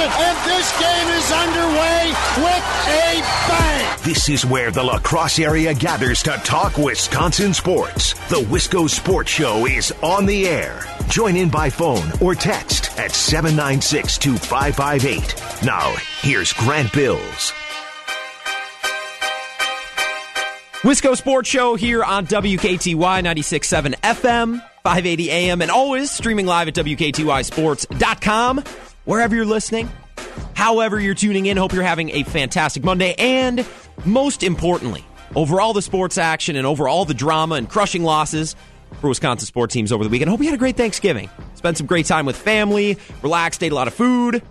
Wilkerson, and this game is underway with a bang. This is where the La Crosse area gathers to talk Wisconsin sports. The Wisco Sports Show is on the air. Join in by phone or text at 796-2558. Now, here's Grant Bills. Wisco Sports Show here on WKTY 96.7 FM, 580 AM, and always streaming live at WKTYSports.com. Wherever you're listening, however you're tuning in, hope you're having a fantastic Monday. And most importantly, over all the sports action and over all the drama and crushing losses for Wisconsin sports teams over the weekend, hope you had a great Thanksgiving. Spent some great time with family, relaxed, ate a lot of food,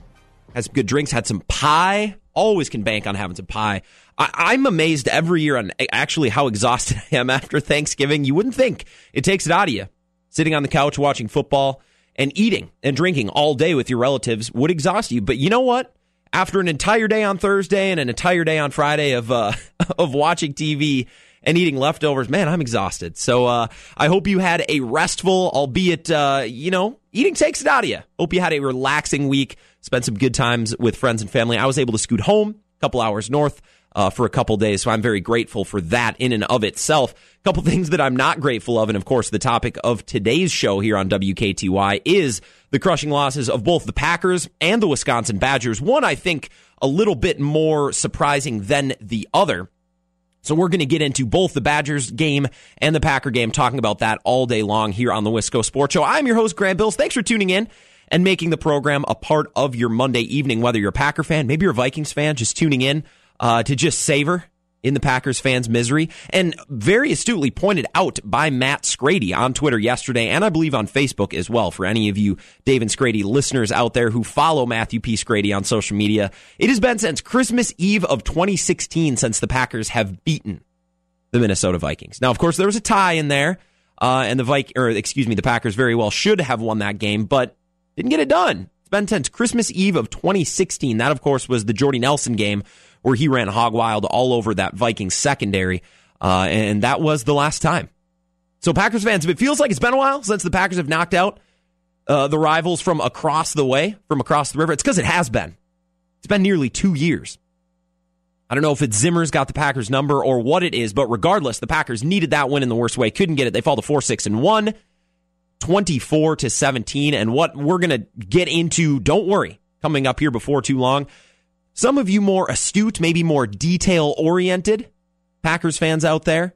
had some good drinks, had some pie. Always can bank on having some pie. I'm amazed every year on actually how exhausted I am after Thanksgiving. You wouldn't think. It takes it out of you. Sitting on the couch watching football and eating and drinking all day with your relatives would exhaust you. But you know what? After an entire day on Thursday and an entire day on Friday of watching TV and eating leftovers, man, I'm exhausted. So I hope you had a restful, albeit, eating takes it out of you. Hope you had a relaxing week. Spent some good times with friends and family. I was able to scoot home a couple hours north for a couple days, so I'm very grateful for that in and of itself. A couple things that I'm not grateful of, and of course the topic of today's show here on WKTY is the crushing losses of both the Packers and the Wisconsin Badgers. One, I think, a little bit more surprising than the other. So we're going to get into both the Badgers game and the Packer game, talking about that all day long here on the Wisco Sports Show. I'm your host, Grant Bills. Thanks for tuning in and making the program a part of your Monday evening, whether you're a Packer fan, maybe you're a Vikings fan, just tuning in to just savor in the Packers fans' misery. And very astutely pointed out by Matt Scrady on Twitter yesterday, and I believe on Facebook as well, for any of you Dave and Scrady listeners out there who follow Matthew P. Scrady on social media, it has been since Christmas Eve of 2016 since the Packers have beaten the Minnesota Vikings. Now, of course, there was a tie in there, and the Packers very well should have won that game, but didn't get it done. It's been since Christmas Eve of 2016. That, of course, was the Jordy Nelson game where he ran hog wild all over that Vikings secondary, and that was the last time. So, Packers fans, if it feels like it's been a while since the Packers have knocked out the rivals from across the way, from across the river, it's because it has been. It's been nearly 2 years. I don't know if it's Zimmer's got the Packers number or what it is, but regardless, the Packers needed that win in the worst way, couldn't get it. They fall to 4-6-1, 24-17, and what we're going to get into, don't worry, coming up here before too long. Some of you more astute, maybe more detail-oriented Packers fans out there,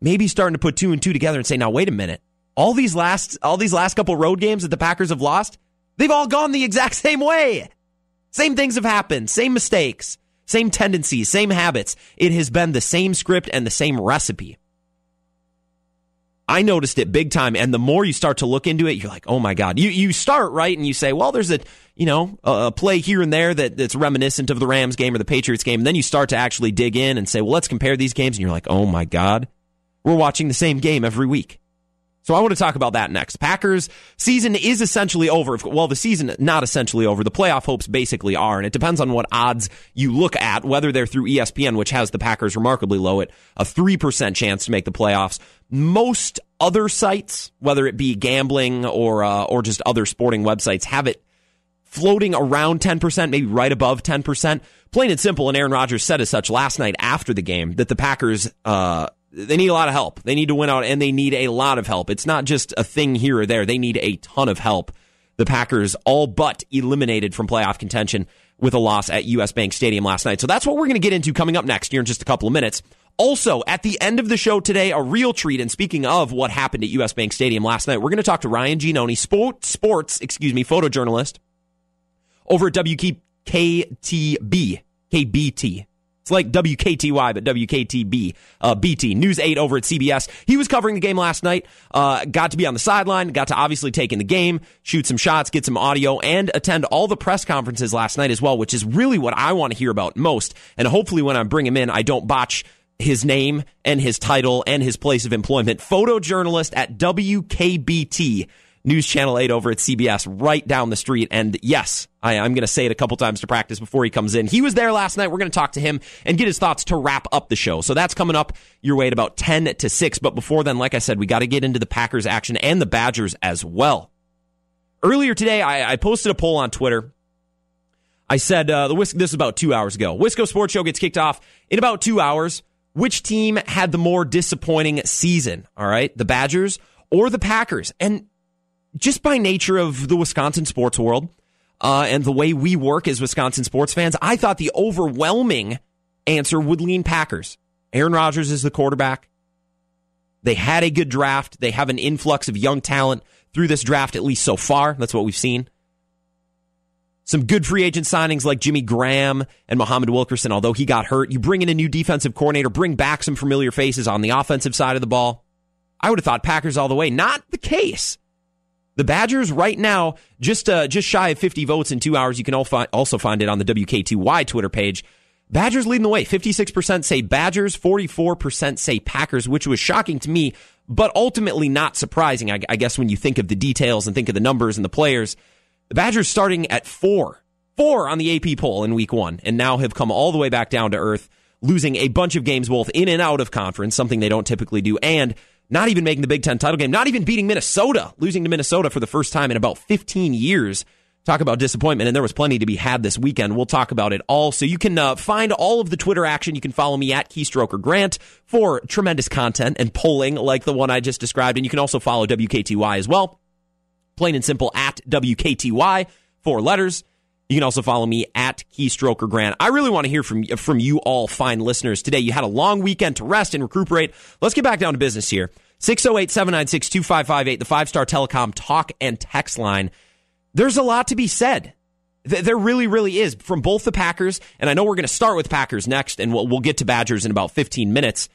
maybe starting to put 2 and 2 together and say, now, wait a minute. All these last couple road games that the Packers have lost, they've all gone the exact same way. Same things have happened, same mistakes, same tendencies, same habits. It has been the same script and the same recipe. I noticed it big time, and the more you start to look into it, you're like, oh my God. You start, right, and you say, well, there's a play here and there that's reminiscent of the Rams game or the Patriots game, and then you start to actually dig in and say, well, let's compare these games, and you're like, oh my God, we're watching the same game every week. So I want to talk about that next. Packers season is essentially over. Well, the season not essentially over. The playoff hopes basically are, and it depends on what odds you look at, whether they're through ESPN, which has the Packers remarkably low at a 3% chance to make the playoffs. Most other sites, whether it be gambling or just other sporting websites, have it floating around 10%, maybe right above 10%. Plain and simple, and Aaron Rodgers said as such last night after the game, that the Packers they need a lot of help. They need to win out, and they need a lot of help. It's not just a thing here or there. They need a ton of help. The Packers all but eliminated from playoff contention with a loss at U.S. Bank Stadium last night. So that's what we're going to get into coming up next here in just a couple of minutes. Also, at the end of the show today, a real treat. And speaking of what happened at U.S. Bank Stadium last night, we're going to talk to Ryan Giannone, photojournalist, over at WKBT. It's like WKTY, but WKTB, BT, News 8 over at CBS. He was covering the game last night, got to be on the sideline, got to obviously take in the game, shoot some shots, get some audio, and attend all the press conferences last night as well, which is really what I want to hear about most. And hopefully when I bring him in, I don't botch his name and his title and his place of employment. Photojournalist at WKBT. News Channel 8 over at CBS, right down the street. And yes, I'm going to say it a couple times to practice before he comes in. He was there last night. We're going to talk to him and get his thoughts to wrap up the show. So that's coming up your way at about 10 to 6. But before then, like I said, we got to get into the Packers action and the Badgers as well. Earlier today, I posted a poll on Twitter. I said, this is about 2 hours ago. Wisco Sports Show gets kicked off in about 2 hours. Which team had the more disappointing season? All right, the Badgers or the Packers? And just by nature of the Wisconsin sports world and the way we work as Wisconsin sports fans, I thought the overwhelming answer would lean Packers. Aaron Rodgers is the quarterback. They had a good draft. They have an influx of young talent through this draft, at least so far. That's what we've seen. Some good free agent signings like Jimmy Graham and Muhammad Wilkerson, although he got hurt. You bring in a new defensive coordinator, bring back some familiar faces on the offensive side of the ball. I would have thought Packers all the way. Not the case. The Badgers right now, just shy of 50 votes in 2 hours. You can also find it on the WKTY Twitter page. Badgers leading the way. 56% say Badgers, 44% say Packers, which was shocking to me, but ultimately not surprising. I guess when you think of the details and think of the numbers and the players. The Badgers starting at 4 on the AP poll in week one, and now have come all the way back down to earth, losing a bunch of games both in and out of conference, something they don't typically do, and not even making the Big Ten title game, not even beating Minnesota, losing to Minnesota for the first time in about 15 years. Talk about disappointment, and there was plenty to be had this weekend. We'll talk about it all. So you can find all of the Twitter action. You can follow me at KeystrokerGrant for tremendous content and polling like the one I just described, and you can also follow WKTY as well. Plain and simple, at WKTY, 4 letters. You can also follow me at Keystroker Grant. I really want to hear from you all fine listeners today. You had a long weekend to rest and recuperate. Let's get back down to business here. 608-796-2558, the 5-Star Telecom talk and text line. There's a lot to be said. There really, really is, from both the Packers, and I know we're going to start with Packers next, and we'll get to Badgers in about 15 minutes.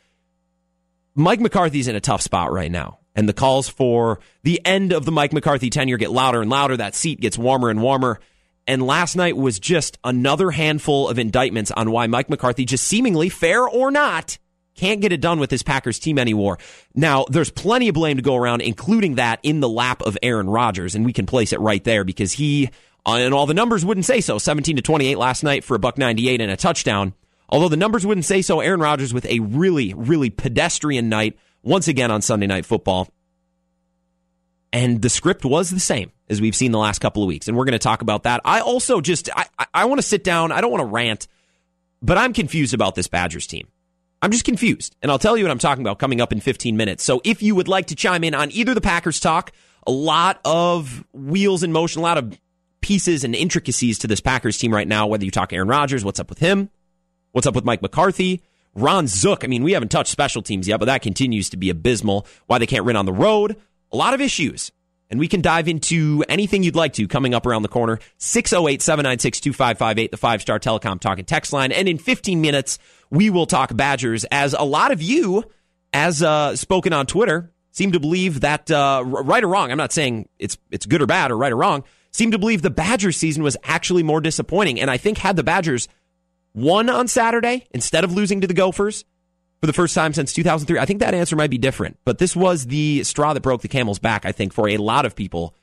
Mike McCarthy's in a tough spot right now. And the calls for the end of the Mike McCarthy tenure get louder and louder. That seat gets warmer and warmer. And last night was just another handful of indictments on why Mike McCarthy, just seemingly, fair or not, can't get it done with his Packers team anymore. Now, there's plenty of blame to go around, including that in the lap of Aaron Rodgers. And we can place it right there because he, and all the numbers wouldn't say so, 17 to 28 last night for $198 and a touchdown. Although the numbers wouldn't say so, Aaron Rodgers with a really, really pedestrian night once again on Sunday Night Football. And the script was the same as we've seen the last couple of weeks. And we're going to talk about that. I also just, I want to sit down. I don't want to rant, but I'm confused about this Badgers team. I'm just confused. And I'll tell you what I'm talking about coming up in 15 minutes. So if you would like to chime in on either the Packers talk, a lot of wheels in motion, a lot of pieces and intricacies to this Packers team right now, whether you talk Aaron Rodgers, what's up with him, what's up with Mike McCarthy, Ron Zook. I mean, we haven't touched special teams yet, but that continues to be abysmal. Why they can't win on the road. A lot of issues. And we can dive into anything you'd like to coming up around the corner. 608-796-2558, the 5-Star Telecom talk and text line. And in 15 minutes, we will talk Badgers, as a lot of you, as spoken on Twitter, seem to believe that, right or wrong, I'm not saying it's good or bad or right or wrong, seem to believe the Badgers season was actually more disappointing. And I think had the Badgers won on Saturday instead of losing to the Gophers for the first time since 2003. I think that answer might be different, but this was the straw that broke the camel's back, I think, for a lot of people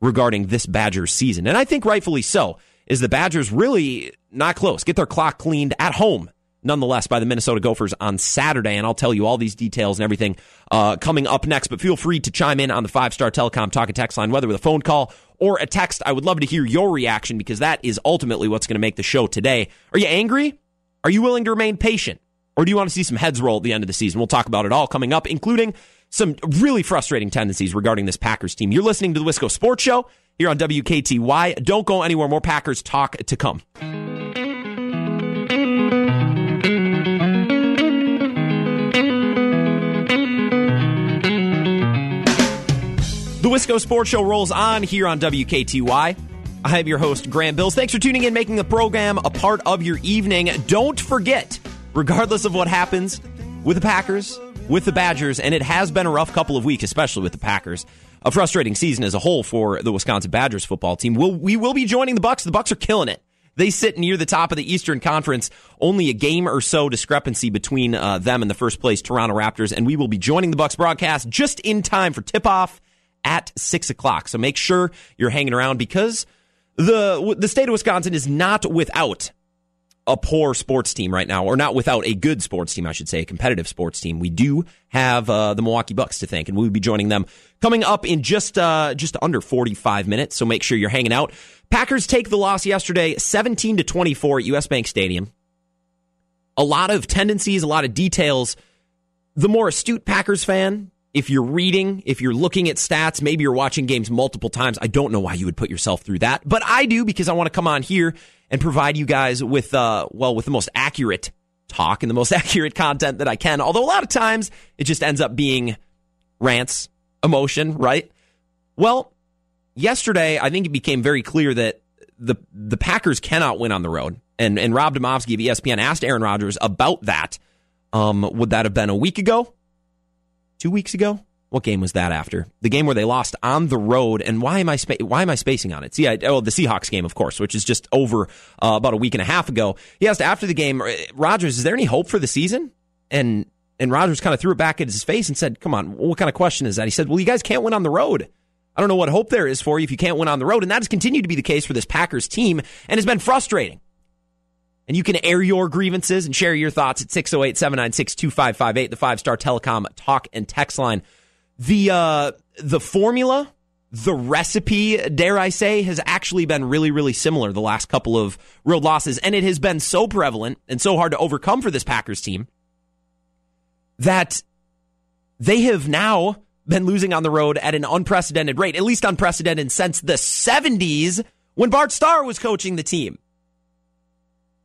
regarding this Badgers season. And I think rightfully so, is the Badgers really not close. Get their clock cleaned at home, nonetheless, by the Minnesota Gophers on Saturday. And I'll tell you all these details and everything coming up next, but feel free to chime in on the 5-Star Telecom talk and text line, whether with a phone call or a text. I would love to hear your reaction because that is ultimately what's going to make the show today. Are you angry? Are you willing to remain patient? Or do you want to see some heads roll at the end of the season? We'll talk about it all coming up, including some really frustrating tendencies regarding this Packers team. You're listening to the Wisco Sports Show here on WKTY. Don't go anywhere. More Packers talk to come. The Wisco Sports Show rolls on here on WKTY. I am your host, Grant Bills. Thanks for tuning in, making the program a part of your evening. Don't forget, regardless of what happens with the Packers, with the Badgers, and it has been a rough couple of weeks, especially with the Packers, a frustrating season as a whole for the Wisconsin Badgers football team. We will be joining the Bucks. The Bucks are killing it. They sit near the top of the Eastern Conference, only a game or so discrepancy between them and the first place Toronto Raptors, and we will be joining the Bucks broadcast just in time for tip-off at 6 o'clock. So make sure you're hanging around because the state of Wisconsin is not without a poor sports team right now, or not without a good sports team, I should say, a competitive sports team. We do have the Milwaukee Bucks to thank, and we'll be joining them coming up in just under 45 minutes, so make sure you're hanging out. Packers take the loss yesterday, 17-24 at U.S. Bank Stadium. A lot of tendencies, a lot of details. The more astute Packers fan, if you're reading, if you're looking at stats, maybe you're watching games multiple times, I don't know why you would put yourself through that, but I do, because I want to come on here and provide you guys with, with the most accurate talk and the most accurate content that I can. Although a lot of times it just ends up being rants, emotion, right? Well, yesterday, I think it became very clear that the Packers cannot win on the road. And Rob Demovsky of ESPN asked Aaron Rodgers about that. Would that have been a week ago? 2 weeks ago? What game was that after? The game where they lost on the road, and why am I spacing on it? See, the Seahawks game, of course, which is just over about a week and a half ago. He asked after the game, Rodgers, is there any hope for the season? And Rodgers kind of threw it back at his face and said, come on, what kind of question is that? He said, well, you guys can't win on the road. I don't know what hope there is for you if you can't win on the road. And that has continued to be the case for this Packers team, and has been frustrating. And you can air your grievances and share your thoughts at 608-796-2558, the Five Star Telecom talk and text line. The formula, the recipe, dare I say, has actually been really, really similar the last couple of road losses. And it has been so prevalent and so hard to overcome for this Packers team that they have now been losing on the road at an unprecedented rate, at least unprecedented since the 70s when Bart Starr was coaching the team.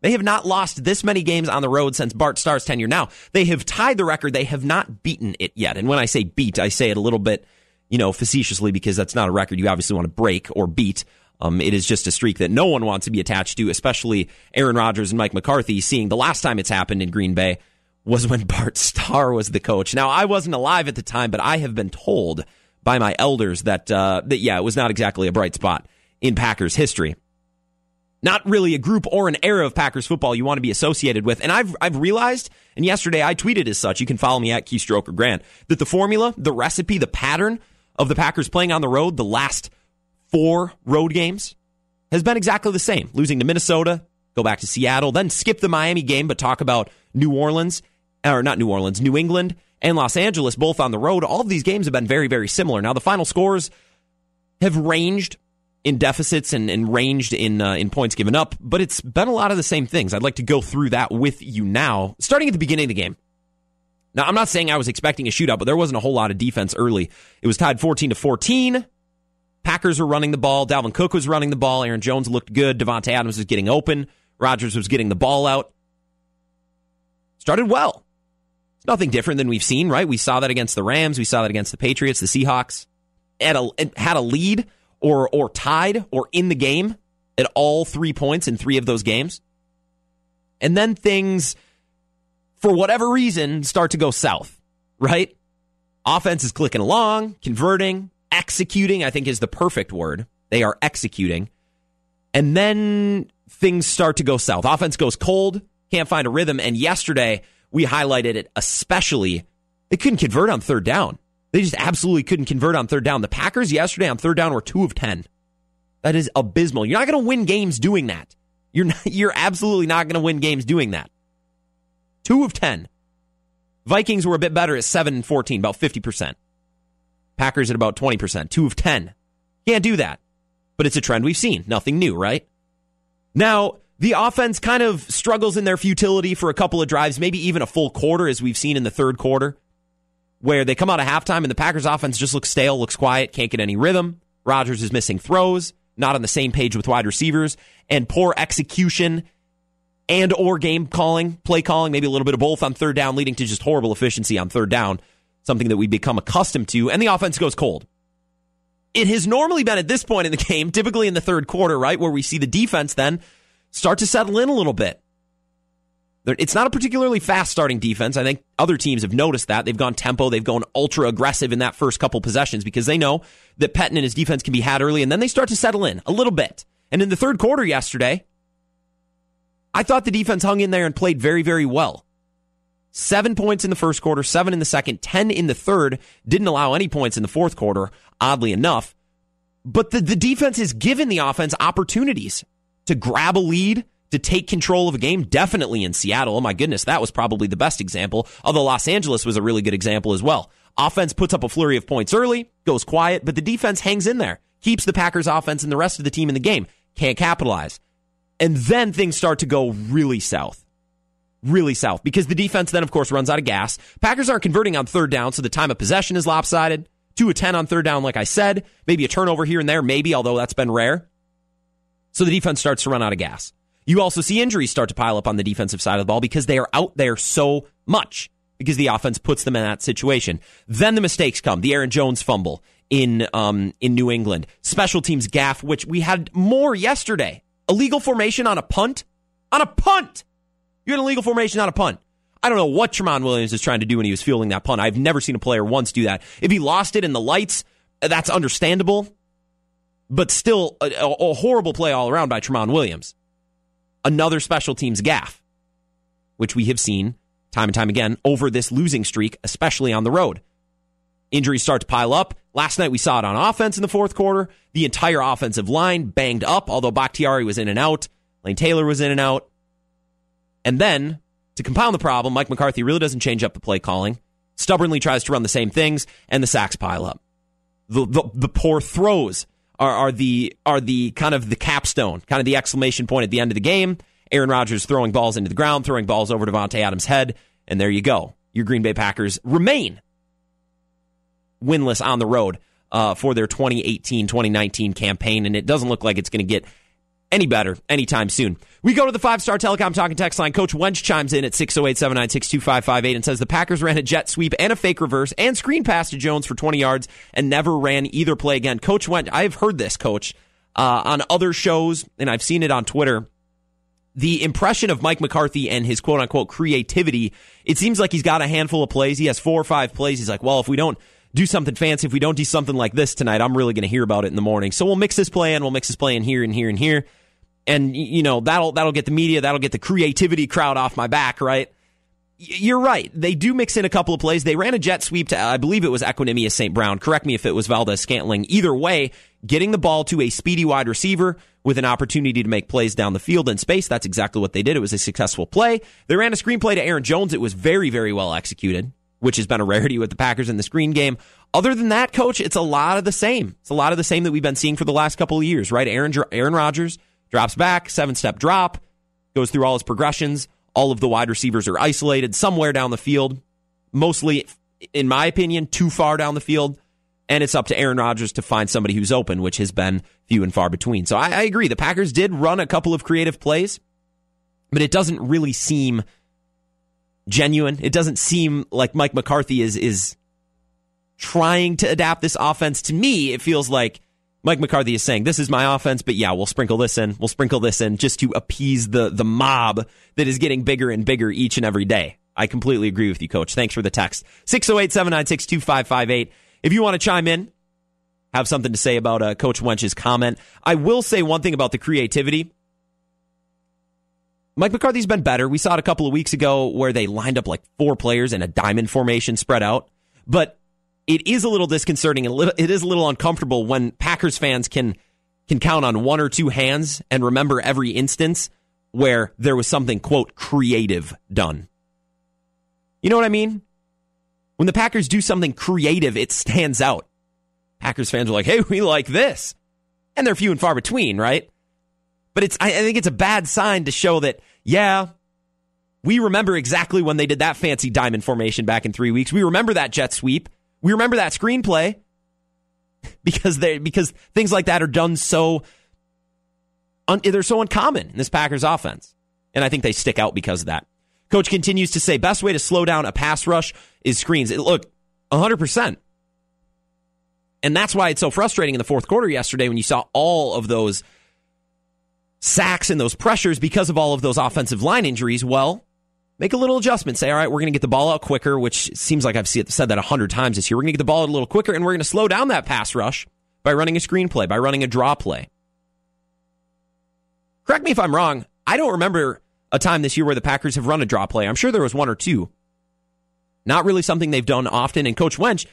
They have not lost this many games on the road since Bart Starr's tenure. Now, they have tied the record. They have not beaten it yet. And when I say beat, I say it a little bit, facetiously, because that's not a record you obviously want to break or beat. It is just a streak that no one wants to be attached to, especially Aaron Rodgers and Mike McCarthy, seeing the last time it's happened in Green Bay was when Bart Starr was the coach. Now, I wasn't alive at the time, but I have been told by my elders that it was not exactly a bright spot in Packers history. Not really a group or an era of Packers football you want to be associated with. And I've realized, and yesterday I tweeted as such, you can follow me at Keystroke or Grant, that the formula, the recipe, the pattern of the Packers playing on the road the last four road games has been exactly the same. Losing to Minnesota, go back to Seattle, then skip the Miami game, but talk about New England and Los Angeles, both on the road. All of these games have been very, very similar. Now, the final scores have ranged in deficits and ranged in points given up, but it's been a lot of the same things. I'd like to go through that with you now, starting at the beginning of the game. Now, I'm not saying I was expecting a shootout, but there wasn't a whole lot of defense early. It was tied 14-14. Packers were running the ball. Dalvin Cook was running the ball. Aaron Jones looked good. Devontae Adams was getting open. Rodgers was getting the ball out. Started well. It's nothing different than we've seen, right? We saw that against the Rams. We saw that against the Patriots, the Seahawks. It had a lead, or tied, or in the game at all 3 points in three of those games. And then things, for whatever reason, start to go south, right? Offense is clicking along, converting, executing, I think is the perfect word. They are executing. And then things start to go south. Offense goes cold, can't find a rhythm. And yesterday, we highlighted it especially. They couldn't convert on third down. They just absolutely couldn't convert on third down. The Packers yesterday on third down were 2 of 10. That is abysmal. You're not going to win games doing that. You're absolutely not going to win games doing that. 2 of 10. Vikings were a bit better at 7 and 14, about 50%. Packers at about 20%. 2 of 10. Can't do that. But it's a trend we've seen. Nothing new, right? Now, the offense kind of struggles in their futility for a couple of drives, maybe even a full quarter, as we've seen in the third quarter, where they come out of halftime and the Packers offense just looks stale, looks quiet, can't get any rhythm. Rodgers is missing throws, not on the same page with wide receivers, and poor execution and or game calling, play calling, maybe a little bit of both on third down, leading to just horrible efficiency on third down, something that we become accustomed to, and the offense goes cold. It has normally been at this point in the game, typically in the third quarter, right, where we see the defense then start to settle in a little bit. It's not a particularly fast starting defense. I think other teams have noticed that. They've gone tempo. They've gone ultra aggressive in that first couple possessions because they know that Pettin and his defense can be had early, and then they start to settle in a little bit. And in the third quarter yesterday, I thought the defense hung in there and played very, very well. 7 points in the first quarter, 7 in the second, 10 in the third. Didn't allow any points in the fourth quarter, oddly enough. But the defense has given the offense opportunities to grab a lead, to take control of a game, definitely in Seattle. Oh my goodness, that was probably the best example. Although Los Angeles was a really good example as well. Offense puts up a flurry of points early, goes quiet, but the defense hangs in there, keeps the Packers offense and the rest of the team in the game, can't capitalize. And then things start to go really south. Really south, because the defense then, of course, runs out of gas. Packers aren't converting on third down, so the time of possession is lopsided. 2 of 10 on third down, like I said. Maybe a turnover here and there, maybe, although that's been rare. So the defense starts to run out of gas. You also see injuries start to pile up on the defensive side of the ball because they are out there so much, because the offense puts them in that situation. Then the mistakes come. The Aaron Jones fumble in New England. Special teams gaffe, which we had more yesterday. Illegal formation on a punt? On a punt! You had an illegal formation on a punt. I don't know what Tramon Williams is trying to do when he was fielding that punt. I've never seen a player once do that. If he lost it in the lights, that's understandable. But still, a horrible play all around by Tramon Williams. Another special teams gaffe, which we have seen time and time again over this losing streak, especially on the road. Injuries start to pile up. Last night we saw it on offense in the fourth quarter. The entire offensive line banged up, although Bakhtiari was in and out. Lane Taylor was in and out. And then, to compound the problem, Mike McCarthy really doesn't change up the play calling, stubbornly tries to run the same things, and the sacks pile up. The poor throws are the kind of the capstone, kind of the exclamation point at the end of the game. Aaron Rodgers throwing balls into the ground, throwing balls over Devontae Adams' head, and there you go. Your Green Bay Packers remain winless on the road for their 2018-2019 campaign, and it doesn't look like it's going to get any better anytime soon. We go to the 5-Star Telecom talking text line. Coach Wench chimes in at 608-796-2558 and says the Packers ran a jet sweep and a fake reverse and screen pass to Jones for 20 yards and never ran either play again. Coach Wench, I've heard this, Coach, on other shows, and I've seen it on Twitter. The impression of Mike McCarthy and his quote-unquote creativity, it seems like he's got a handful of plays. He has 4 or 5 plays. He's like, well, if we don't do something fancy, if we don't do something like this tonight, I'm really going to hear about it in the morning. So we'll mix this play in here and here and here. And, you know, that'll get the media, that'll get the creativity crowd off my back, right? You're right. They do mix in a couple of plays. They ran a jet sweep to, I believe it was Equanimeous St. Brown. Correct me if it was Valdez-Scantling. Either way, getting the ball to a speedy wide receiver with an opportunity to make plays down the field in space. That's exactly what they did. It was a successful play. They ran a screenplay to Aaron Jones. It was very, very well executed, which has been a rarity with the Packers in the screen game. Other than that, Coach, it's a lot of the same. It's a lot of the same that we've been seeing for the last couple of years, right? Aaron Rodgers drops back, 7-step drop, goes through all his progressions. All of the wide receivers are isolated somewhere down the field, mostly, in my opinion, too far down the field. And it's up to Aaron Rodgers to find somebody who's open, which has been few and far between. So I agree. The Packers did run a couple of creative plays, but it doesn't really seem genuine. It doesn't seem like Mike McCarthy is trying to adapt this offense. To me, it feels like Mike McCarthy is saying, this is my offense, but yeah, we'll sprinkle this in just to appease the mob that is getting bigger and bigger each and every day. I completely agree with you, Coach. Thanks for the text. 608-796-2558. If you want to chime in, have something to say about Coach Wench's comment. I will say one thing about the creativity. Mike McCarthy's been better. We saw it a couple of weeks ago where they lined up like 4 players in a diamond formation spread out. But it is a little disconcerting. It is a little uncomfortable when Packers fans can count on 1 or 2 hands and remember every instance where there was something, quote, creative done. You know what I mean? When the Packers do something creative, it stands out. Packers fans are like, hey, we like this. And they're few and far between, right? But I think it's a bad sign to show that, yeah, we remember exactly when they did that fancy diamond formation back in 3 weeks. We remember that jet sweep. We remember that screenplay because things like that are done they're so uncommon in this Packers offense. And I think they stick out because of that. Coach continues to say, best way to slow down a pass rush is screens. Look, 100%. And that's why it's so frustrating in the fourth quarter yesterday when you saw all of those sacks and those pressures because of all of those offensive line injuries. Well, make a little adjustment. Say, all right, we're going to get the ball out quicker, which seems like I've said that 100 times this year. We're going to get the ball out a little quicker, and we're going to slow down that pass rush by running a screen play, by running a draw play. Correct me if I'm wrong. I don't remember a time this year where the Packers have run a draw play. I'm sure there was 1 or 2. Not really something they've done often. And Coach Wench,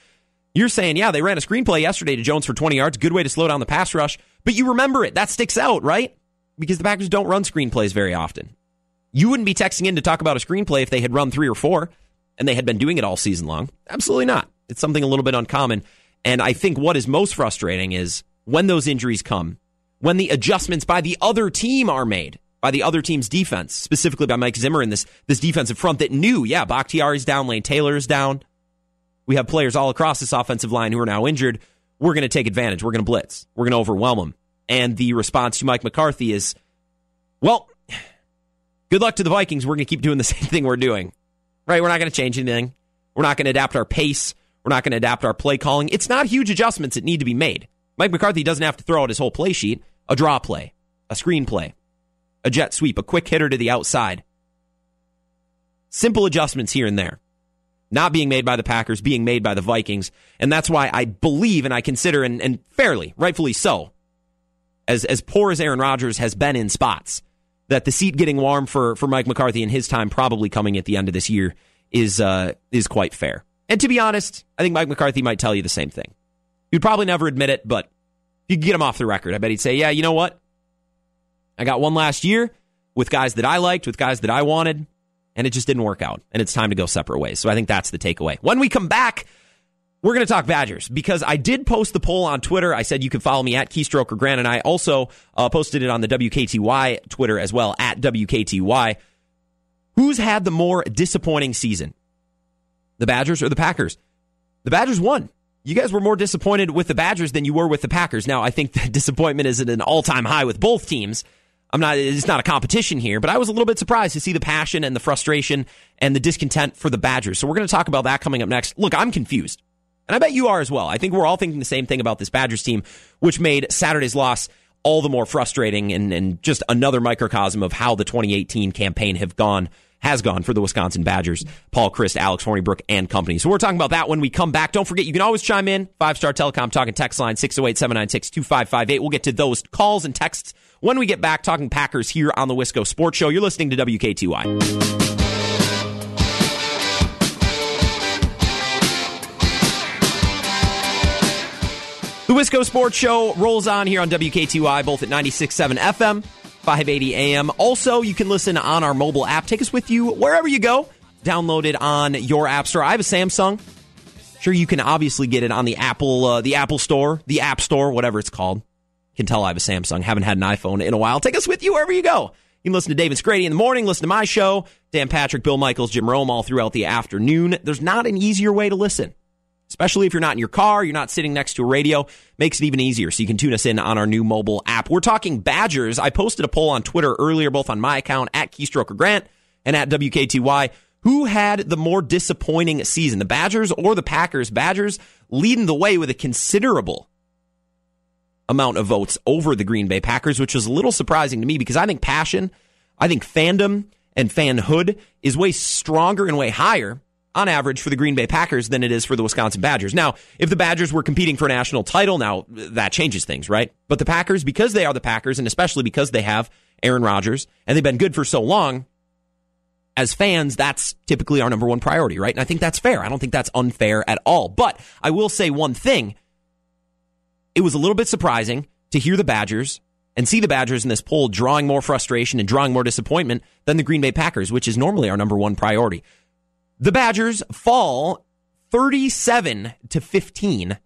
you're saying, yeah, they ran a screen play yesterday to Jones for 20 yards. Good way to slow down the pass rush. But you remember it. That sticks out, right? because the Packers don't run screenplays very often. You wouldn't be texting in to talk about a screenplay if they had run 3 or 4 and they had been doing it all season long. Absolutely not. It's something a little bit uncommon. And I think what is most frustrating is when those injuries come, when the adjustments by the other team are made, by the other team's defense, specifically by Mike Zimmer and this defensive front that knew, yeah, Bakhtiari's down, Lane Taylor's down. We have players all across this offensive line who are now injured. We're going to take advantage. We're going to blitz. We're going to overwhelm them. And the response to Mike McCarthy is, well, good luck to the Vikings. We're going to keep doing the same thing we're doing. Right? We're not going to change anything. We're not going to adapt our pace. We're not going to adapt our play calling. It's not huge adjustments that need to be made. Mike McCarthy doesn't have to throw out his whole play sheet. A draw play, a screen play, a jet sweep, a quick hitter to the outside. Simple adjustments here and there. Not being made by the Packers, being made by the Vikings. And that's why I believe and I consider, and fairly, rightfully so, as poor as Aaron Rodgers has been in spots, that the seat getting warm for Mike McCarthy in his time probably coming at the end of this year is quite fair. And to be honest, I think Mike McCarthy might tell you the same thing. You'd probably never admit it, but you could get him off the record. I bet he'd say, yeah, you know what? I got one last year with guys that I liked, with guys that I wanted, and it just didn't work out, and it's time to go separate ways. So I think that's the takeaway. When we come back, we're going to talk Badgers, because I did post the poll on Twitter. I said you can follow me at Keystroker Grant, and I also posted it on the WKTY Twitter as well, at WKTY. Who's had the more disappointing season, the Badgers or the Packers? The Badgers won. You guys were more disappointed with the Badgers than you were with the Packers. Now, I think the disappointment is at an all-time high with both teams. It's not a competition here, but I was a little bit surprised to see the passion and the frustration and the discontent for the Badgers. So we're going to talk about that coming up next. Look, I'm confused, and I bet you are as well. I think we're all thinking the same thing about this Badgers team, which made Saturday's loss all the more frustrating and just another microcosm of how the 2018 campaign has gone for the Wisconsin Badgers, Paul Christ, Alex Hornibrook, and company. So we're talking about that when we come back. Don't forget, you can always chime in. Five-Star Telecom talking text line 608-796-2558. We'll get to those calls and texts when we get back, talking Packers here on the Wisco Sports Show. You're listening to WKTY. The Wisco Sports Show rolls on here on WKTY, both at 96.7 FM, 580 AM. Also, you can listen on our mobile app. Take us with you wherever you go. Download it on your app store. I have a Samsung. Sure, you can obviously get it on the App Store, whatever it's called. You can tell I have a Samsung. Haven't had an iPhone in a while. Take us with you wherever you go. You can listen to David Scrady in the morning. Listen to my show, Dan Patrick, Bill Michaels, Jim Rome, all throughout the afternoon. There's not an easier way to listen. Especially if you're not in your car, you're not sitting next to a radio, makes it even easier. So you can tune us in on our new mobile app. We're talking Badgers. I posted a poll on Twitter earlier, both on my account, at Keystroker Grant and at WKTY. Who had the more disappointing season, the Badgers or the Packers? Badgers leading the way with a considerable amount of votes over the Green Bay Packers, which was a little surprising to me because I think passion, I think fandom and fanhood is way stronger and way higher on average for the Green Bay Packers than it is for the Wisconsin Badgers. Now, if the Badgers were competing for a national title, now that changes things, right? But the Packers, because they are the Packers, and especially because they have Aaron Rodgers, and they've been good for so long, as fans, that's typically our number one priority, right? And I think that's fair. I don't think that's unfair at all. But I will say one thing. It was a little bit surprising to hear the Badgers and see the Badgers in this poll drawing more frustration and drawing more disappointment than the Green Bay Packers, which is normally our number one priority. The Badgers fall 37-15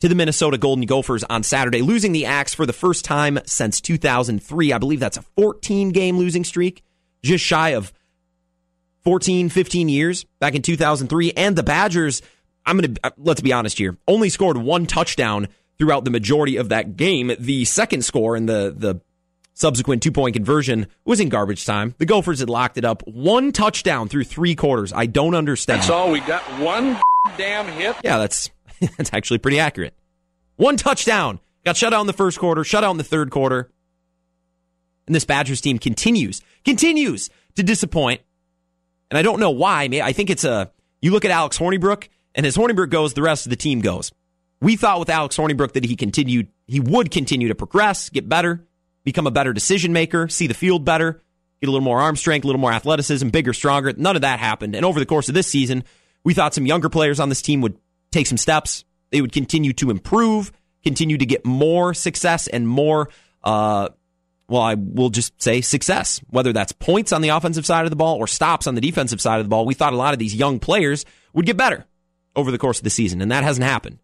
to the Minnesota Golden Gophers on Saturday, losing the axe for the first time since 2003. I believe that's a 14-game losing streak, just shy of 14, 15 years back in 2003. And the Badgers, let's be honest here, only scored one touchdown throughout the majority of that game. The second score in the subsequent two-point conversion was in garbage time. The Gophers had locked it up. One touchdown through three quarters. I don't understand. That's all we got. One damn hit. Yeah, that's actually pretty accurate. One touchdown. Got shut out in the first quarter, shut out in the third quarter. And this Badgers team continues to disappoint. And I don't know why. I think it's you look at Alex Hornibrook, and as Hornibrook goes, the rest of the team goes. We thought with Alex Hornibrook that he would continue to progress, get better, become a better decision maker, see the field better, get a little more arm strength, a little more athleticism, bigger, stronger. None of that happened. And over the course of this season, we thought some younger players on this team would take some steps. They would continue to improve, continue to get more success and more well, I will just say success, whether that's points on the offensive side of the ball or stops on the defensive side of the ball. We thought a lot of these young players would get better over the course of the season, and that hasn't happened.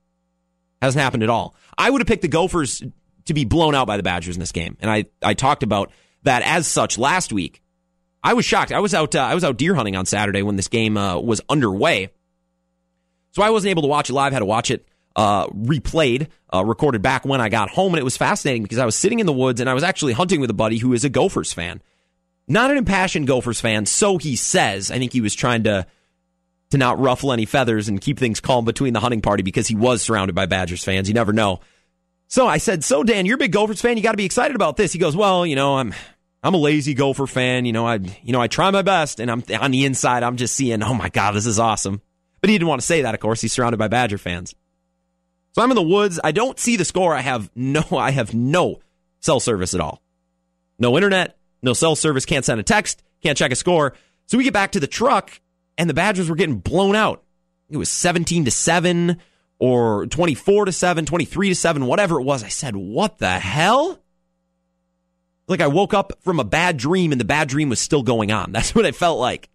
Hasn't happened at all. I would have picked the Gophers to be blown out by the Badgers in this game, and I talked about that as such last week. I was shocked. I was out deer hunting on Saturday when this game was underway, so I wasn't able to watch it live. Had to watch it replayed, recorded back when I got home, and it was fascinating because I was sitting in the woods and I was actually hunting with a buddy who is a Gophers fan. Not an impassioned Gophers fan, so he says. I think he was trying to not ruffle any feathers and keep things calm between the hunting party because he was surrounded by Badgers fans. You never know. So I said, so Dan, you're a big Gophers fan. You got to be excited about this. He goes, well, you know, I'm a lazy Gopher fan. I try my best, and I'm on the inside. I'm just seeing, oh my God, this is awesome. But he didn't want to say that, of course. He's surrounded by Badger fans. So I'm in the woods. I don't see the score. I have no cell service at all. No internet, no cell service. Can't send a text. Can't check a score. So we get back to the truck, and the Badgers were getting blown out. It was 17-7 or 24-7, 23-7, whatever it was. I said, "What the hell?" Like I woke up from a bad dream, and the bad dream was still going on. That's what I felt like.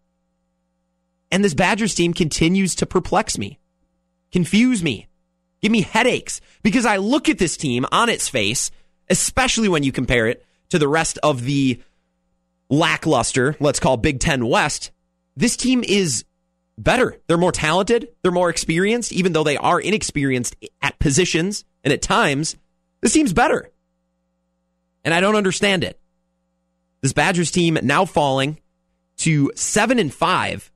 And this Badgers team continues to perplex me, confuse me, give me headaches, because I look at this team on its face, especially when you compare it to the rest of the lackluster, let's call Big Ten West. This team is better. They're more talented. They're more experienced, even though they are inexperienced at positions and at times. This team's better. And I don't understand it. This Badgers team now falling to 7-5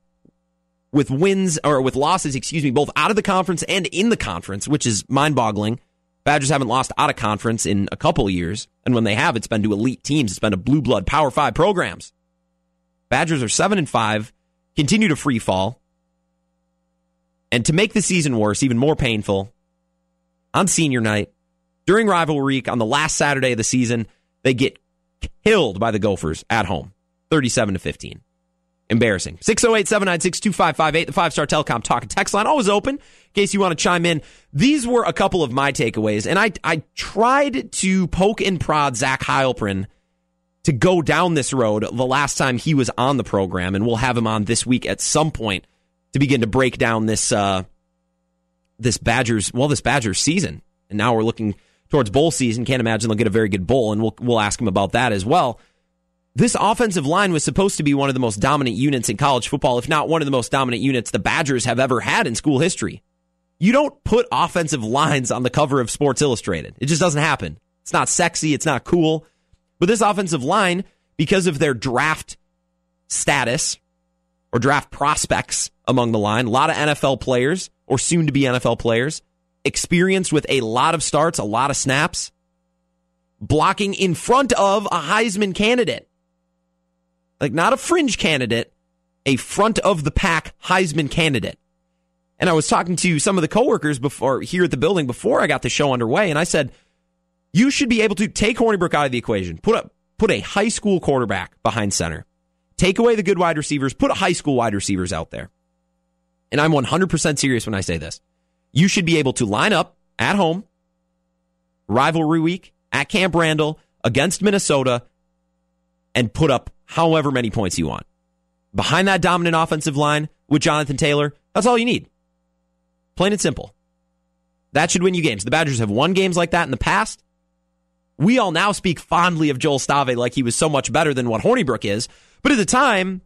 with losses, both out of the conference and in the conference, which is mind-boggling. Badgers haven't lost out of conference in a couple of years, and when they have, it's been to elite teams. It's been to blue blood Power 5 programs. Badgers are 7-5, continue to free fall. And to make the season worse, even more painful, on senior night, during rivalry week, on the last Saturday of the season, they get killed by the Gophers at home, 37-15. Embarrassing. 608-796-2558, the five-star telecom talk and text line, always open in case you want to chime in. These were a couple of my takeaways, and I tried to poke and prod Zach Heilprin to go down this road the last time he was on the program, and we'll have him on this week at some point to begin to break down this Badgers season. And now we're looking towards bowl season. Can't imagine they'll get a very good bowl, and we'll ask him about that as well. This offensive line was supposed to be one of the most dominant units in college football, if not one of the most dominant units the Badgers have ever had in school history. You don't put offensive lines on the cover of Sports Illustrated. It just doesn't happen. It's not sexy. It's not cool. But this offensive line, because of their draft status or draft prospects among the line, a lot of NFL players or soon-to-be NFL players, experienced with a lot of starts, a lot of snaps, blocking in front of a Heisman candidate. Like, not a fringe candidate, a front-of-the-pack Heisman candidate. And I was talking to some of the coworkers here at the building before I got the show underway, and I said, you should be able to take Hornibrook out of the equation, put a high school quarterback behind center, take away the good wide receivers, put high school wide receivers out there. And I'm 100% serious when I say this. You should be able to line up at home, rivalry week, at Camp Randall, against Minnesota, and put up however many points you want. Behind that dominant offensive line with Jonathan Taylor, that's all you need. Plain and simple. That should win you games. The Badgers have won games like that in the past. We all now speak fondly of Joel Stave like he was so much better than what Hornibrook is. But at the time,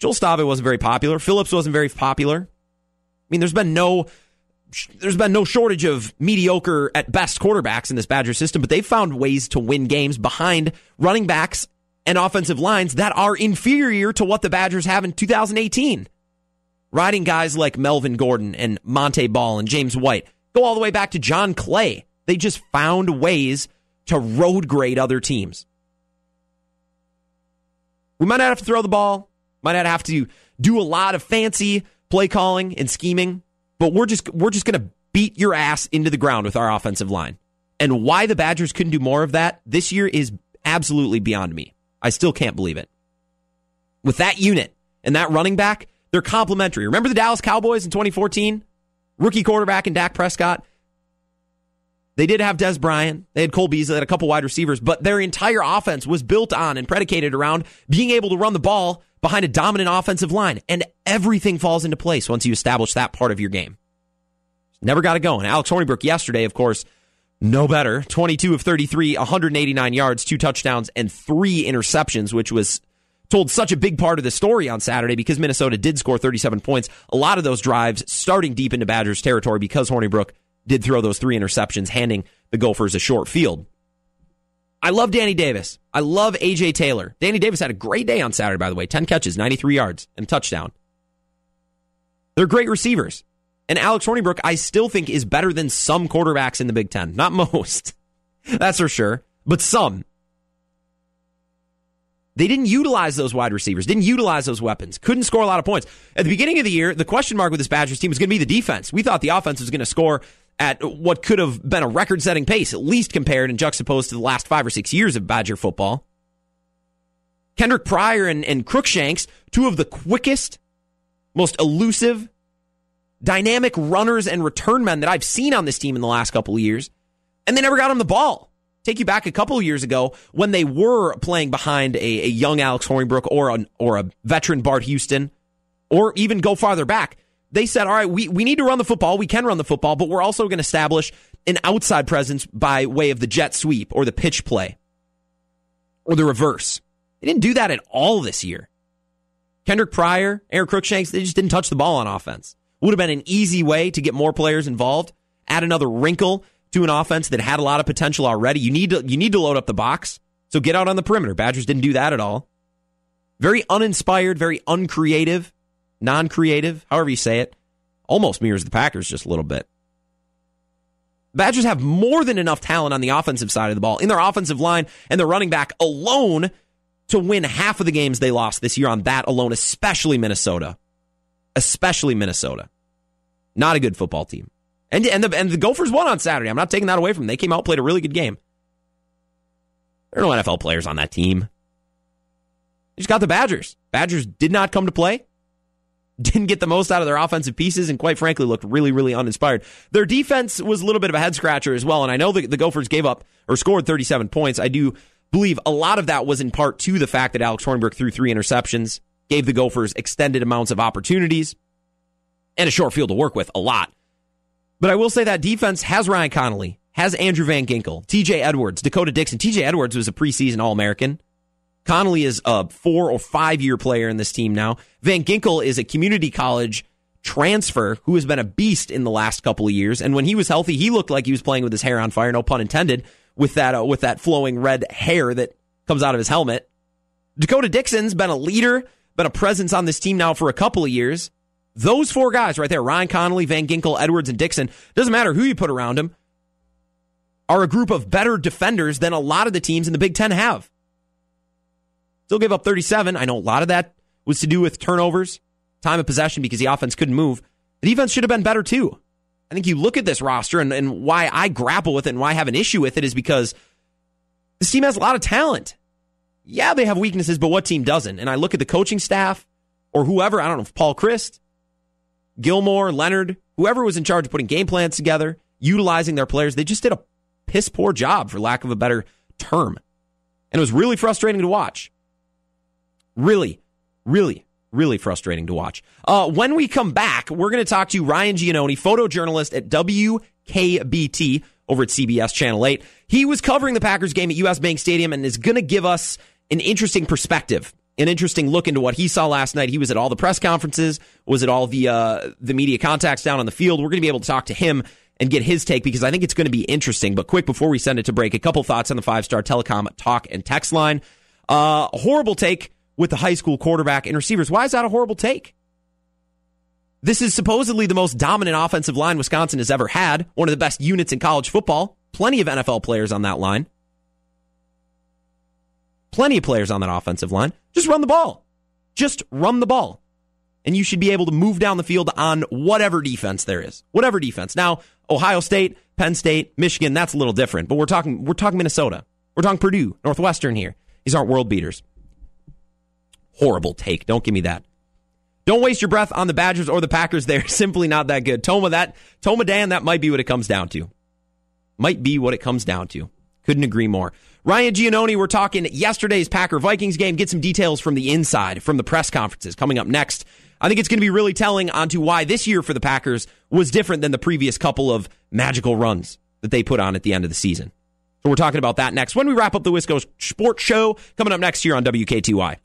Joel Stave wasn't very popular. Phillips wasn't very popular. I mean, there's been no shortage of mediocre at best quarterbacks in this Badger system, but they found ways to win games behind running backs and offensive lines that are inferior to what the Badgers have in 2018. Riding guys like Melvin Gordon and Monte Ball and James White. Go all the way back to John Clay. They just found ways to road grade other teams. We might not have to throw the ball, might not have to do a lot of fancy play calling and scheming, but we're just going to beat your ass into the ground with our offensive line. And why the Badgers couldn't do more of that this year is absolutely beyond me. I still can't believe it. With that unit and that running back, they're complementary. Remember the Dallas Cowboys in 2014? Rookie quarterback and Dak Prescott? They did have Des Bryant. They had Cole Beasley. They had a couple wide receivers. But their entire offense was built on and predicated around being able to run the ball behind a dominant offensive line. And everything falls into place once you establish that part of your game. Never got it going. Alex Hornibrook yesterday, of course, no better. 22 of 33, 189 yards, 2 touchdowns, and 3 interceptions, which was told such a big part of the story on Saturday because Minnesota did score 37 points. A lot of those drives starting deep into Badgers territory because Hornibrook did throw those 3 interceptions, handing the Gophers a short field. I love Danny Davis. I love A.J. Taylor. Danny Davis had a great day on Saturday, by the way. 10 catches, 93 yards, and a touchdown. They're great receivers. And Alex Hornibrook, I still think, is better than some quarterbacks in the Big Ten. Not most. That's for sure. But some. They didn't utilize those wide receivers, didn't utilize those weapons, couldn't score a lot of points. At the beginning of the year, the question mark with this Badgers team was going to be the defense. We thought the offense was going to score at what could have been a record-setting pace, at least compared and juxtaposed to the last 5 or 6 years of Badger football. Kendrick Pryor and Crookshanks, two of the quickest, most elusive, dynamic runners and return men that I've seen on this team in the last couple of years, and they never got him the ball. Take you back a couple of years ago when they were playing behind a young Alex Hornibrook or a veteran Bart Houston, or even go farther back. They said, all right, we need to run the football. We can run the football, but we're also going to establish an outside presence by way of the jet sweep or the pitch play or the reverse. They didn't do that at all this year. Kendrick Pryor, Aaron Crookshanks, they just didn't touch the ball on offense. Would have been an easy way to get more players involved, add another wrinkle to an offense that had a lot of potential already. You need to load up the box, so get out on the perimeter. Badgers didn't do that at all. Very uninspired, very uncreative, non-creative, however you say it. Almost mirrors the Packers just a little bit. Badgers have more than enough talent on the offensive side of the ball, in their offensive line and their running back alone, to win half of the games they lost this year on that alone, especially Minnesota. Especially Minnesota. Not a good football team. And the Gophers won on Saturday. I'm not taking that away from them. They came out, played a really good game. There are no NFL players on that team. They just got the Badgers. Badgers did not come to play. Didn't get the most out of their offensive pieces, and quite frankly looked really, really uninspired. Their defense was a little bit of a head-scratcher as well, and I know the Gophers gave up or scored 37 points. I do believe a lot of that was in part to the fact that Alex Hornibrook threw 3 interceptions, gave the Gophers extended amounts of opportunities, and a short field to work with, a lot. But I will say that defense has Ryan Connelly, has Andrew Van Ginkel, TJ Edwards, Dakota Dixon. TJ Edwards was a preseason All-American. Connelly is a 4 or 5 year player in this team now. Van Ginkel is a community college transfer who has been a beast in the last couple of years. And when he was healthy, he looked like he was playing with his hair on fire, no pun intended, with that flowing red hair that comes out of his helmet. Dakota Dixon's been a leader, been a presence on this team now for a couple of years. Those 4 guys right there, Ryan Connelly, Van Ginkel, Edwards, and Dixon, doesn't matter who you put around them, are a group of better defenders than a lot of the teams in the Big Ten have. Still gave up 37. I know a lot of that was to do with turnovers, time of possession, because the offense couldn't move. The defense should have been better too. I think you look at this roster, and why I grapple with it and why I have an issue with it is because this team has a lot of talent. Yeah, they have weaknesses, but what team doesn't? And I look at the coaching staff or whoever, I don't know if Paul Christ, Gilmore, Leonard, whoever was in charge of putting game plans together, utilizing their players, they just did a piss poor job, for lack of a better term. And it was really frustrating to watch. Really, really, really frustrating to watch. When we come back, we're going to talk to Ryan Giannone, photojournalist at WKBT over at CBS Channel 8. He was covering the Packers game at U.S. Bank Stadium and is going to give us an interesting perspective, an interesting look into what he saw last night. He was at all the press conferences, was at all the media contacts down on the field. We're going to be able to talk to him and get his take because I think it's going to be interesting. But quick, before we send it to break, a couple thoughts on the 5-Star Telecom talk and text line. Horrible take with the high school quarterback and receivers. Why is that a horrible take? This is supposedly the most dominant offensive line Wisconsin has ever had, one of the best units in college football. Plenty of NFL players on that line. Plenty of players on that offensive line. Just run the ball. Just run the ball. And you should be able to move down the field on whatever defense there is. Whatever defense. Now, Ohio State, Penn State, Michigan, that's a little different. But we're talking Minnesota. We're talking Purdue, Northwestern here. These aren't world beaters. Horrible take. Don't give me that. Don't waste your breath on the Badgers or the Packers. They're simply not that good. Toma Dan, that might be what it comes down to. might be what it comes down to. Couldn't agree more. Ryan Giannone, we're talking yesterday's Packer-Vikings game. Get some details from the inside, from the press conferences coming up next. I think it's going to be really telling onto why this year for the Packers was different than the previous couple of magical runs that they put on at the end of the season. So we're talking about that next when we wrap up the Wisco Sports Show coming up next year on WKTY.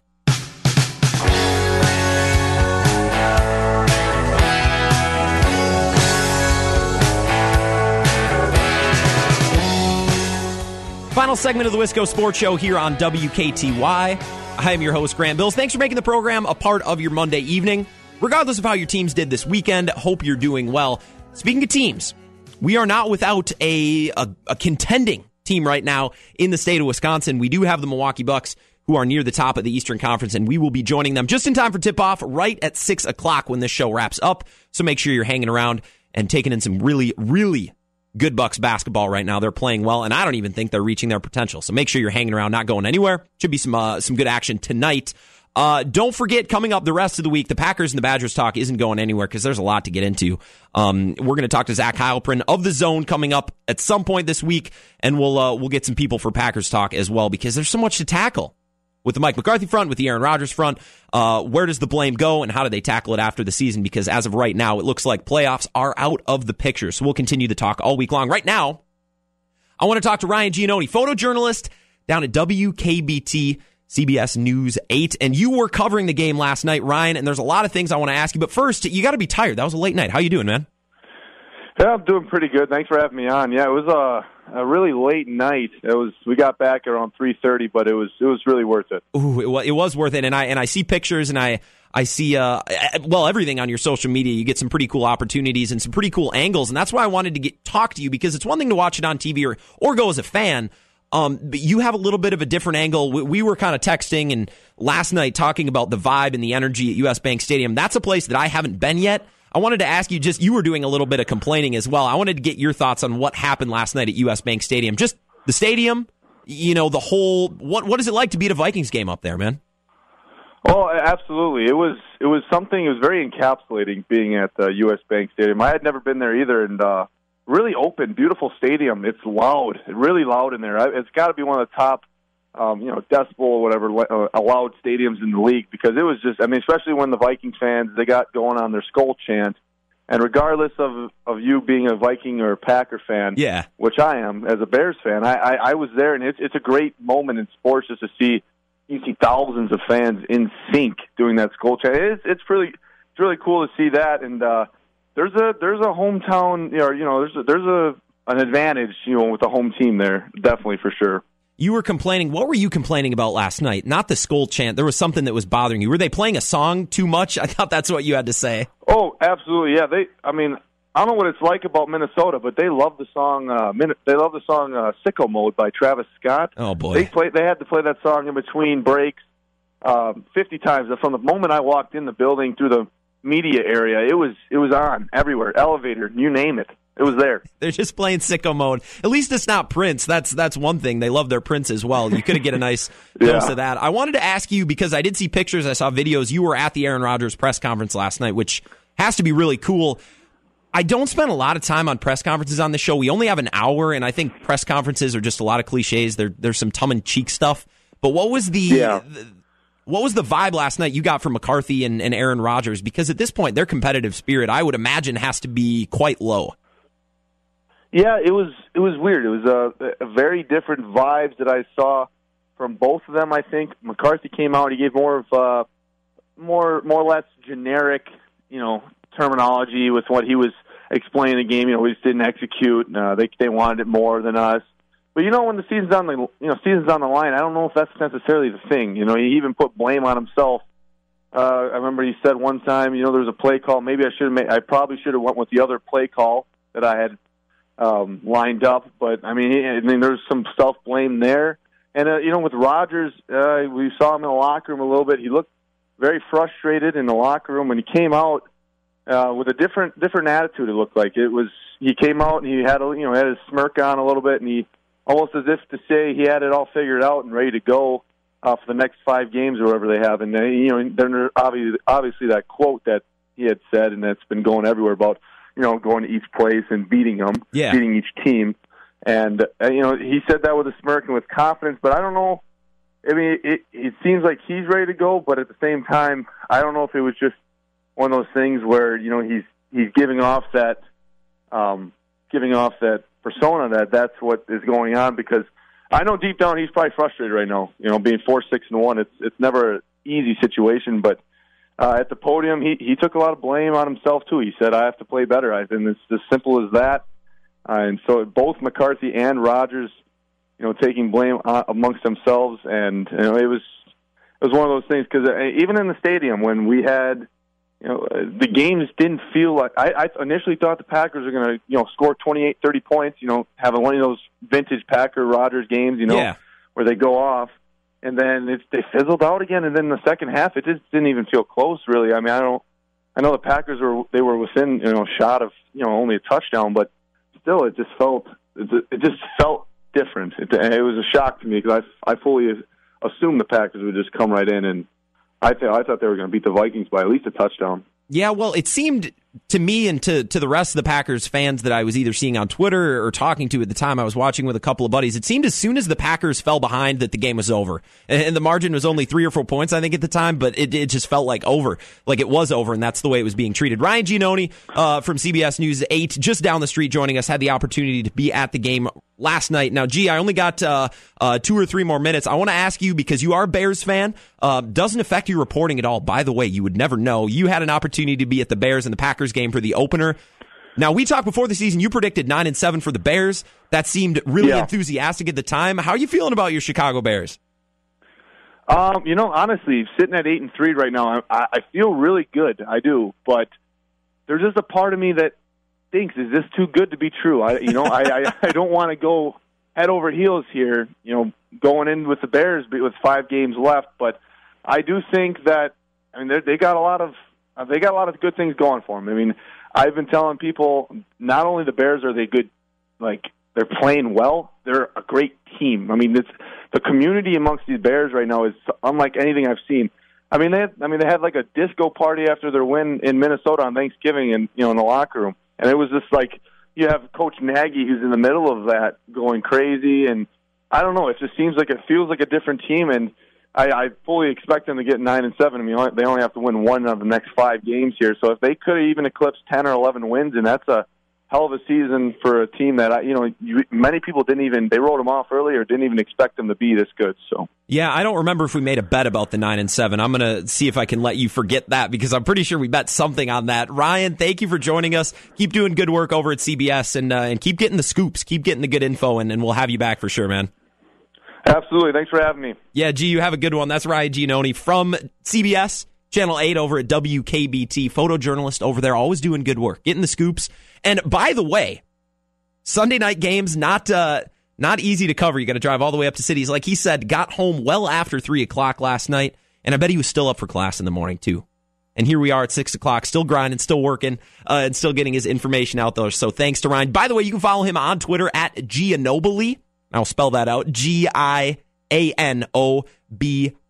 Final segment of the Wisco Sports Show here on WKTY. I am your host, Grant Bills. Thanks for making the program a part of your Monday evening. Regardless of how your teams did this weekend, hope you're doing well. Speaking of teams, we are not without a contending team right now in the state of Wisconsin. We do have the Milwaukee Bucks, who are near the top of the Eastern Conference, and we will be joining them just in time for tip-off right at 6 o'clock when this show wraps up. So make sure you're hanging around and taking in some really, really good Bucks basketball right now. They're playing well, and I don't even think they're reaching their potential. So make sure you're hanging around, not going anywhere. Should be some good action tonight. Don't forget, coming up the rest of the week, the Packers and the Badgers talk isn't going anywhere because there's a lot to get into. We're going to talk to Zach Heilprin of The Zone coming up at some point this week, and we'll get some people for Packers talk as well because there's so much to tackle with the Mike McCarthy front, with the Aaron Rodgers front. Where does the blame go, and how do they tackle it after the season? Because as of right now, it looks like playoffs are out of the picture. So we'll continue the talk all week long. Right now, I want to talk to Ryan Giannone, photojournalist down at WKBT, CBS News 8. And you were covering the game last night, Ryan, and there's a lot of things I want to ask you. But first, you got to be tired. That was a late night. How you doing, man? Yeah, I'm doing pretty good. Thanks for having me on. Yeah, it was a really late night. We got back around 3:30, but it was really worth it. Ooh, it was worth it. And I see pictures, and I see everything on your social media. You get some pretty cool opportunities and some pretty cool angles, and that's why I wanted to talk to you, because it's one thing to watch it on TV or go as a fan. But you have a little bit of a different angle. We were kind of texting and last night talking about the vibe and the energy at U.S. Bank Stadium. That's a place that I haven't been yet. I wanted to ask you, you were doing a little bit of complaining as well. I wanted to get your thoughts on what happened last night at U.S. Bank Stadium. Just the stadium, the whole, what is it like to beat a Vikings game up there, man? Oh, absolutely. It was something, it was very encapsulating being at the U.S. Bank Stadium. I had never been there either, and really open, beautiful stadium. It's loud, really loud in there. It's got to be one of the top, decibel or whatever, allowed stadiums in the league, because it was just, especially when the Vikings fans, they got going on their skull chant. And regardless of you being a Viking or a Packer fan, yeah, which I am as a Bears fan, I was there, and it's a great moment in sports just to see, you see thousands of fans in sync doing that skull chant. It's really cool to see that. And there's a hometown, there's an advantage, with the home team there, definitely, for sure. You were complaining. What were you complaining about last night? Not the skull chant. There was something that was bothering you. Were they playing a song too much? I thought that's what you had to say. Oh, absolutely. Yeah. I don't know what it's like about Minnesota, but they love the song. They love the song "Sicko Mode" by Travis Scott. Oh boy. They had to play that song in between breaks 50 times. From the moment I walked in the building through the media area, it was on everywhere. Elevator, you name it. It was there. They're just playing Sicko Mode. At least it's not Prince. That's one thing. They love their Prince as well. You could get a nice dose of that. I wanted to ask you, because I did see pictures, I saw videos. You were at the Aaron Rodgers press conference last night, which has to be really cool. I don't spend a lot of time on press conferences on this show. We only have an hour, and I think press conferences are just a lot of cliches. There's some tongue-in-cheek stuff. But what was the vibe last night you got from McCarthy and Aaron Rodgers? Because at this point, their competitive spirit, I would imagine, has to be quite low. Yeah, it was weird. It was a very different vibes that I saw from both of them. I think McCarthy came out; he gave more of more or less generic, terminology with what he was explaining the game. We just didn't execute. They wanted it more than us. But when the season's on the season's on the line, I don't know if that's necessarily the thing. He even put blame on himself. I remember he said one time, there was a play call. Maybe I probably should have went with the other play call that I had lined up, but there's some self-blame there. And with Rodgers, we saw him in the locker room a little bit. He looked very frustrated in the locker room when he came out with a different attitude. It looked like he came out and he had had his smirk on a little bit, and he almost as if to say he had it all figured out and ready to go for the next 5 games or whatever they have. And then obviously that quote that he had said, and that's been going everywhere about, going to each place and beating each team. And, you know, he said that with a smirk and with confidence, but I don't know. I mean, it seems like he's ready to go, but at the same time, I don't know if it was just one of those things where, you know, he's giving off that persona that's what is going on, because I know deep down he's probably frustrated right now. You know, being 4-6-1, it's never an easy situation. But at the podium, he took a lot of blame on himself too. He said, "I have to play better," and it's as simple as that. And so both McCarthy and Rodgers, you know, taking blame amongst themselves, and you know, it was one of those things, because even in the stadium when we had. You know, the games didn't feel like I initially thought the Packers were going to, you know, score 28, 30 points, you know, having one of those vintage Packer-Rodgers games, you know, where they go off. And then they fizzled out again. And then the second half, it just didn't even feel close, really. I mean, I know the Packers were within, you know, shot of, you know, only a touchdown, but still it just felt different. It was a shock to me, because I fully assumed the Packers would just come right in, and I thought they were going to beat the Vikings by at least a touchdown. Yeah, well, it seemed to me and to the rest of the Packers fans that I was either seeing on Twitter or talking to at the time I was watching with a couple of buddies, it seemed as soon as the Packers fell behind that the game was over. And the margin was only 3 or 4 points, I think, at the time, but it just felt like over. Like it was over, and that's the way it was being treated. Ryan Giannone from CBS News 8, just down the street joining us, had the opportunity to be at the game last night. Now, I only got 2 or 3 more minutes. I want to ask you, because you are a Bears fan, doesn't affect your reporting at all. By the way, you would never know. You had an opportunity to be at the Bears and the Packers game for the opener. Now, we talked before the season. You predicted 9-7 for the Bears. That seemed really enthusiastic at the time. How are you feeling about your Chicago Bears? You know, honestly, sitting at 8-3 right now, I feel really good. I do, but there's just a part of me that thinks, is this too good to be true? I don't want to go head over heels here, you know, going in with the Bears with 5 games left. But I do think that, I mean, they got a lot of good things going for them. I mean, I've been telling people, not only the Bears are they good, like they're playing well, they're a great team. I mean, it's the community amongst these Bears right now is unlike anything I've seen. I mean, they had like a disco party after their win in Minnesota on Thanksgiving, and you know, in the locker room. And it was just like, you have Coach Nagy, who's in the middle of that, going crazy. And I don't know, it just seems like, it feels like a different team. And I fully expect them to get 9-7. I mean, they only have to win one of the next 5 games here. So if they could even eclipse 10 or 11 wins, and that's a hell of a season for a team that, many people they wrote them off earlier, didn't even expect them to be this good. So yeah, I don't remember if we made a bet about the 9-7. I'm going to see if I can let you forget that, because I'm pretty sure we bet something on that. Ryan, thank you for joining us. Keep doing good work over at CBS, and keep getting the scoops, keep getting the good info, and we'll have you back for sure, man. Absolutely. Thanks for having me. Yeah, G, you have a good one. That's Ryan Giannone from CBS. Channel 8 over at WKBT, photojournalist over there, always doing good work, getting the scoops. And by the way, Sunday night games, not easy to cover. You got to drive all the way up to cities. Like he said, got home well after 3 o'clock last night, and I bet he was still up for class in the morning too. And here we are at 6 o'clock, still grinding, still working, and still getting his information out there. So thanks to Ryan. By the way, you can follow him on Twitter at Gianobili. I'll spell that out, Gianobili,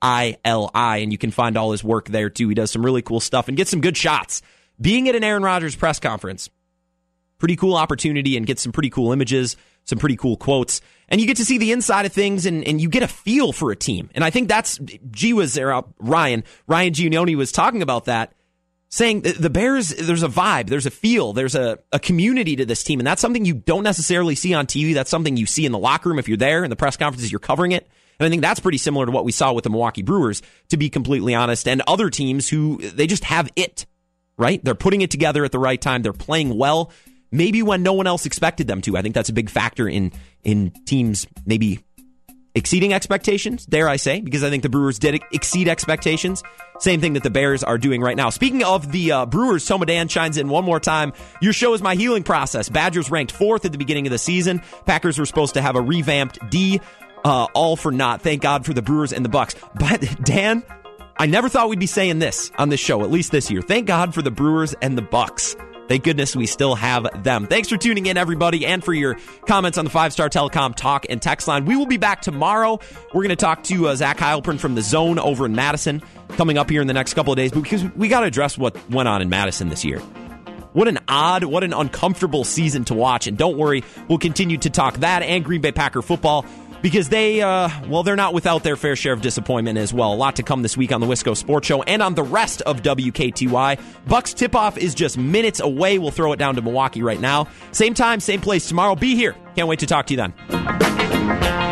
and you can find all his work there too. He does some really cool stuff and gets some good shots. Being at an Aaron Rodgers press conference, pretty cool opportunity, and get some pretty cool images, some pretty cool quotes, and you get to see the inside of things, and you get a feel for a team. And I think that's Ryan Giannone was talking about that, saying the Bears, there's a vibe, there's a feel, there's a community to this team, and that's something you don't necessarily see on TV. That's something you see in the locker room if you're there, in the press conferences, you're covering it. And I think that's pretty similar to what we saw with the Milwaukee Brewers, to be completely honest, and other teams who, they just have it, right? They're putting it together at the right time. They're playing well, maybe when no one else expected them to. I think that's a big factor in teams maybe exceeding expectations, dare I say, because I think the Brewers did exceed expectations. Same thing that the Bears are doing right now. Speaking of the Brewers, Toma Dan chimes in one more time. Your show is my healing process. Badgers ranked 4th at the beginning of the season. Packers were supposed to have a revamped D. All for naught. Thank God for the Brewers and the Bucks. But Dan, I never thought we'd be saying this on this show, at least this year. Thank God for the Brewers and the Bucks. Thank goodness we still have them. Thanks for tuning in, everybody, and for your comments on the 5-Star Telecom talk and text line. We will be back tomorrow. We're going to talk to Zach Heilprin from The Zone over in Madison coming up here in the next couple of days, because we got to address what went on in Madison this year. What an odd, what an uncomfortable season to watch. And don't worry, we'll continue to talk that and Green Bay Packer football, because they, well, they're not without their fair share of disappointment as well. A lot to come this week on the Wisco Sports Show and on the rest of WKTY. Bucks tip-off is just minutes away. We'll throw it down to Milwaukee right now. Same time, same place tomorrow. Be here. Can't wait to talk to you then.